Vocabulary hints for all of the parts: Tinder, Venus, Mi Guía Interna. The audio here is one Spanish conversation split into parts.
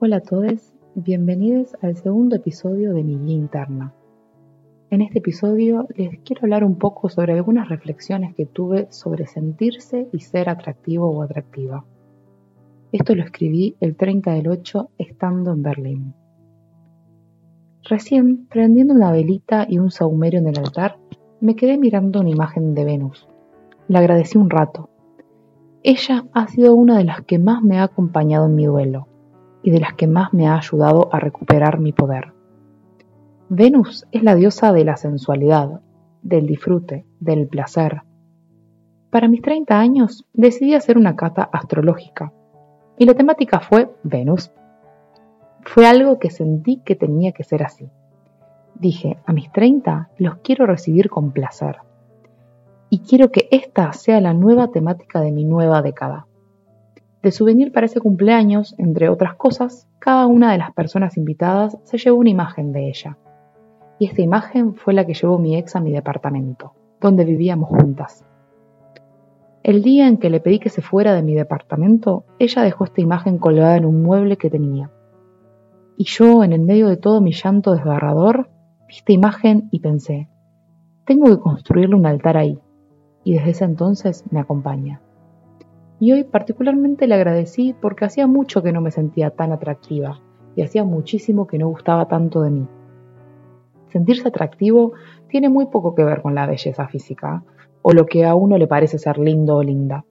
Hola a todos, bienvenidos al segundo episodio de Mi Guía Interna. En este episodio les quiero hablar un poco sobre algunas reflexiones que tuve sobre sentirse y ser atractivo o atractiva. Esto lo escribí el 30/8 estando en Berlín. Recién, prendiendo una velita y un sahumerio en el altar, me quedé mirando una imagen de Venus. Le agradecí un rato. Ella ha sido una de las que más me ha acompañado en mi duelo y de las que más me ha ayudado a recuperar mi poder. Venus es la diosa de la sensualidad, del disfrute, del placer. Para mis 30 años decidí hacer una cata astrológica y la temática fue Venus. Fue algo que sentí que tenía que ser así. Dije, a mis 30 los quiero recibir con placer. Y quiero que esta sea la nueva temática de mi nueva década. De souvenir para ese cumpleaños, entre otras cosas, cada una de las personas invitadas se llevó una imagen de ella. Y esta imagen fue la que llevó mi ex a mi departamento, donde vivíamos juntas. El día en que le pedí que se fuera de mi departamento, ella dejó esta imagen colgada en un mueble que tenía. Y yo, en el medio de todo mi llanto desgarrador, vi esta imagen y pensé, tengo que construirle un altar ahí. Y desde ese entonces me acompaña. Y hoy particularmente le agradecí porque hacía mucho que no me sentía tan atractiva y hacía muchísimo que no gustaba tanto de mí. Sentirse atractivo tiene muy poco que ver con la belleza física o lo que a uno le parece ser lindo o linda.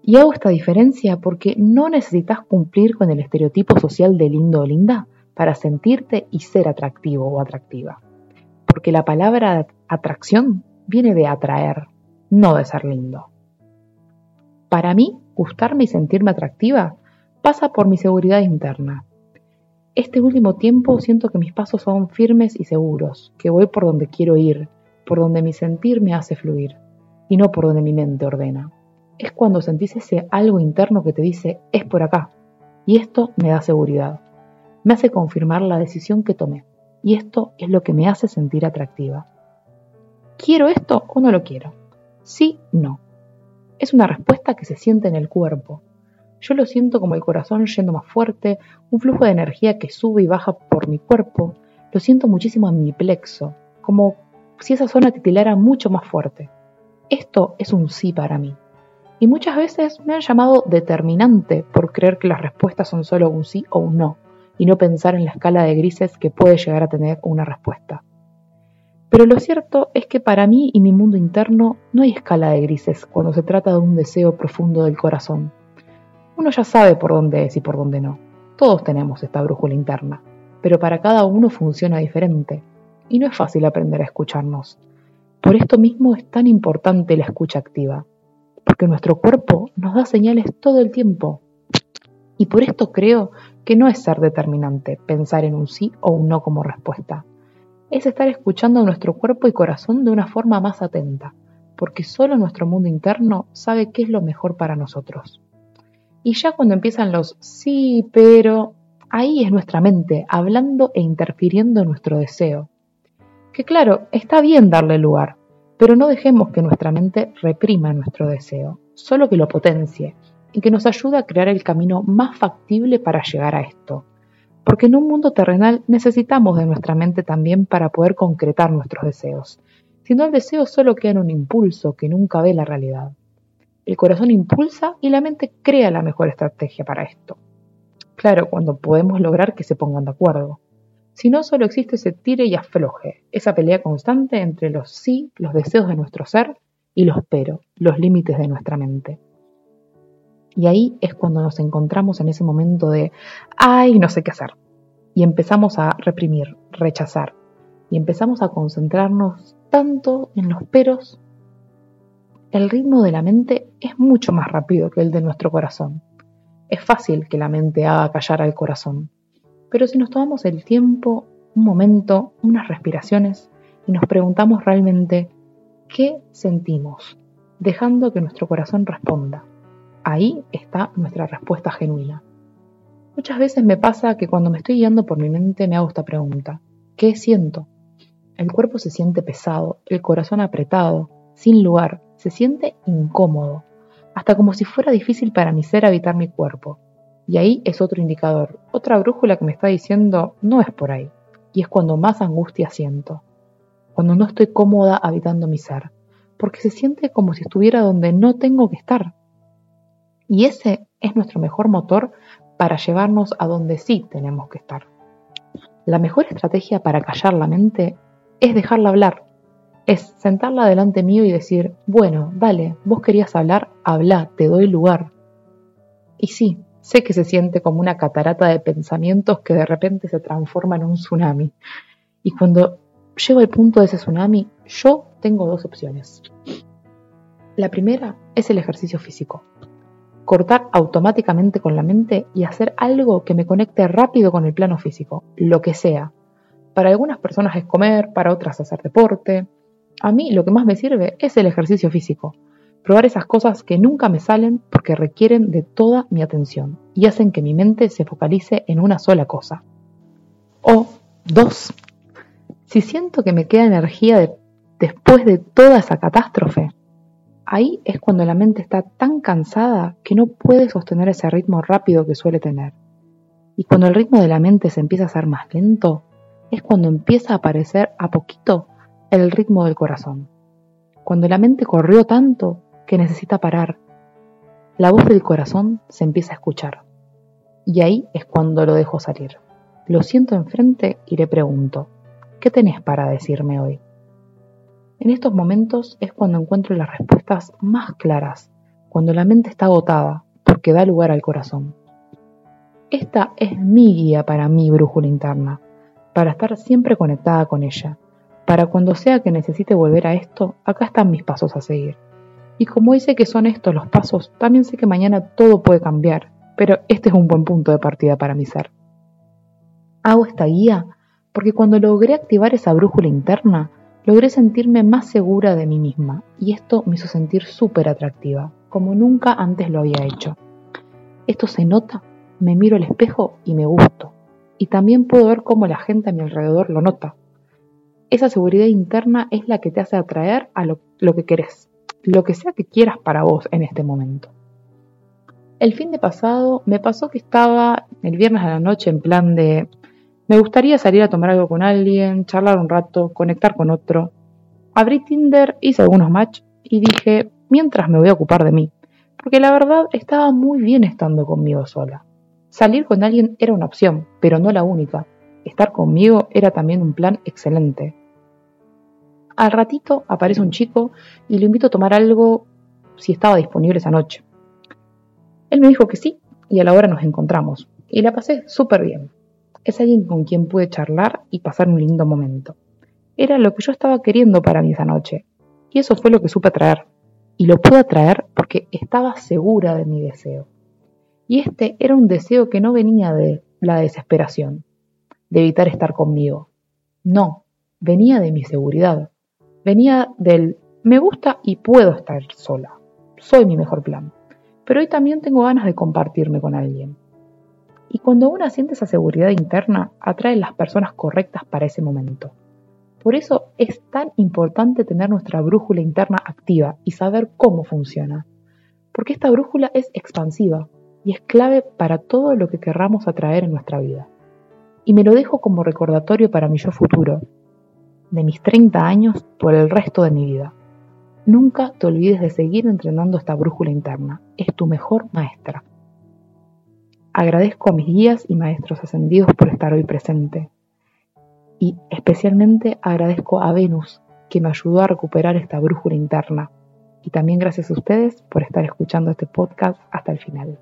Y hago esta diferencia porque no necesitas cumplir con el estereotipo social de lindo o linda para sentirte y ser atractivo o atractiva. Porque la palabra atracción viene de atraer, no de ser lindo. Para mí, gustarme y sentirme atractiva pasa por mi seguridad interna. Este último tiempo siento que mis pasos son firmes y seguros, que voy por donde quiero ir, por donde mi sentir me hace fluir, y no por donde mi mente ordena. Es cuando sentís ese algo interno que te dice, es por acá, y esto me da seguridad. Me hace confirmar la decisión que tomé, y esto es lo que me hace sentir atractiva. ¿Quiero esto o no lo quiero? Sí, no. Es una respuesta que se siente en el cuerpo. Yo lo siento como el corazón yendo más fuerte, un flujo de energía que sube y baja por mi cuerpo. Lo siento muchísimo en mi plexo, como si esa zona titilara mucho más fuerte. Esto es un sí para mí. Y muchas veces me han llamado determinante por creer que las respuestas son solo un sí o un no, y no pensar en la escala de grises que puede llegar a tener una respuesta. Pero lo cierto es que para mí y mi mundo interno no hay escala de grises cuando se trata de un deseo profundo del corazón. Uno ya sabe por dónde es y por dónde no. Todos tenemos esta brújula interna, pero para cada uno funciona diferente y no es fácil aprender a escucharnos. Por esto mismo es tan importante la escucha activa, porque nuestro cuerpo nos da señales todo el tiempo. Y por esto creo que no es ser determinante pensar en un sí o un no como respuesta. Es estar escuchando a nuestro cuerpo y corazón de una forma más atenta, porque solo nuestro mundo interno sabe qué es lo mejor para nosotros. Y ya cuando empiezan los sí, pero, ahí es nuestra mente hablando e interfiriendo en nuestro deseo. Que claro, está bien darle lugar, pero no dejemos que nuestra mente reprima nuestro deseo, solo que lo potencie y que nos ayude a crear el camino más factible para llegar a esto. Porque en un mundo terrenal necesitamos de nuestra mente también para poder concretar nuestros deseos. Si no, el deseo solo queda en un impulso que nunca ve la realidad. El corazón impulsa y la mente crea la mejor estrategia para esto. Claro, cuando podemos lograr que se pongan de acuerdo. Si no, solo existe ese tire y afloje, esa pelea constante entre los sí, los deseos de nuestro ser, y los pero, los límites de nuestra mente. Y ahí es cuando nos encontramos en ese momento de ¡ay, no sé qué hacer! Y empezamos a reprimir, rechazar. Y empezamos a concentrarnos tanto en los peros. El ritmo de la mente es mucho más rápido que el de nuestro corazón. Es fácil que la mente haga callar al corazón. Pero si nos tomamos el tiempo, un momento, unas respiraciones, y nos preguntamos realmente ¿qué sentimos? Dejando que nuestro corazón responda. Ahí está nuestra respuesta genuina. Muchas veces me pasa que cuando me estoy guiando por mi mente me hago esta pregunta. ¿Qué siento? El cuerpo se siente pesado, el corazón apretado, sin lugar, se siente incómodo, hasta como si fuera difícil para mi ser habitar mi cuerpo. Y ahí es otro indicador, otra brújula que me está diciendo no es por ahí. Y es cuando más angustia siento, cuando no estoy cómoda habitando mi ser, porque se siente como si estuviera donde no tengo que estar. Y ese es nuestro mejor motor para llevarnos a donde sí tenemos que estar. La mejor estrategia para callar la mente es dejarla hablar, es sentarla delante mío y decir, bueno, dale, vos querías hablar, habla, te doy lugar. Y sí, sé que se siente como una catarata de pensamientos que de repente se transforma en un tsunami. Y cuando llego al punto de ese tsunami, yo tengo dos opciones. La primera es el ejercicio físico. Cortar automáticamente con la mente y hacer algo que me conecte rápido con el plano físico, lo que sea. Para algunas personas es comer, para otras hacer deporte. A mí lo que más me sirve es el ejercicio físico. Probar esas cosas que nunca me salen porque requieren de toda mi atención y hacen que mi mente se focalice en una sola cosa. O dos, si siento que me queda energía después de toda esa catástrofe, ahí es cuando la mente está tan cansada que no puede sostener ese ritmo rápido que suele tener. Y cuando el ritmo de la mente se empieza a hacer más lento, es cuando empieza a aparecer a poquito el ritmo del corazón. Cuando la mente corrió tanto que necesita parar, la voz del corazón se empieza a escuchar. Y ahí es cuando lo dejo salir. Lo siento enfrente y le pregunto, ¿qué tenés para decirme hoy? En estos momentos es cuando encuentro las respuestas más claras, cuando la mente está agotada, porque da lugar al corazón. Esta es mi guía para mi brújula interna, para estar siempre conectada con ella, para cuando sea que necesite volver a esto, acá están mis pasos a seguir. Y como hice que son estos los pasos, también sé que mañana todo puede cambiar, pero este es un buen punto de partida para mi ser. Hago esta guía porque cuando logré activar esa brújula interna, logré sentirme más segura de mí misma y esto me hizo sentir súper atractiva, como nunca antes lo había hecho. Esto se nota, me miro al espejo y me gusto. Y también puedo ver cómo la gente a mi alrededor lo nota. Esa seguridad interna es la que te hace atraer a lo que querés, lo que sea que quieras para vos en este momento. El fin de pasado me pasó que estaba el viernes a la noche en plan de... Me gustaría salir a tomar algo con alguien, charlar un rato, conectar con otro. Abrí Tinder, hice algunos match y dije, mientras me voy a ocupar de mí, porque la verdad estaba muy bien estando conmigo sola. Salir con alguien era una opción, pero no la única. Estar conmigo era también un plan excelente. Al ratito aparece un chico y lo invito a tomar algo si estaba disponible esa noche. Él me dijo que sí y a la hora nos encontramos y la pasé súper bien. Es alguien con quien pude charlar y pasar un lindo momento. Era lo que yo estaba queriendo para mí esa noche. Y eso fue lo que supe atraer. Y lo pude atraer porque estaba segura de mi deseo. Y este era un deseo que no venía de la desesperación, de evitar estar conmigo. No, venía de mi seguridad. Venía del me gusta y puedo estar sola. Soy mi mejor plan. Pero hoy también tengo ganas de compartirme con alguien. Y cuando una siente esa seguridad interna, atrae las personas correctas para ese momento. Por eso es tan importante tener nuestra brújula interna activa y saber cómo funciona. Porque esta brújula es expansiva y es clave para todo lo que querramos atraer en nuestra vida. Y me lo dejo como recordatorio para mi yo futuro, de mis 30 años por el resto de mi vida. Nunca te olvides de seguir entrenando esta brújula interna. Es tu mejor maestra. Agradezco a mis guías y maestros ascendidos por estar hoy presente. Y especialmente agradezco a Venus, que me ayudó a recuperar esta brújula interna. Y también gracias a ustedes por estar escuchando este podcast hasta el final.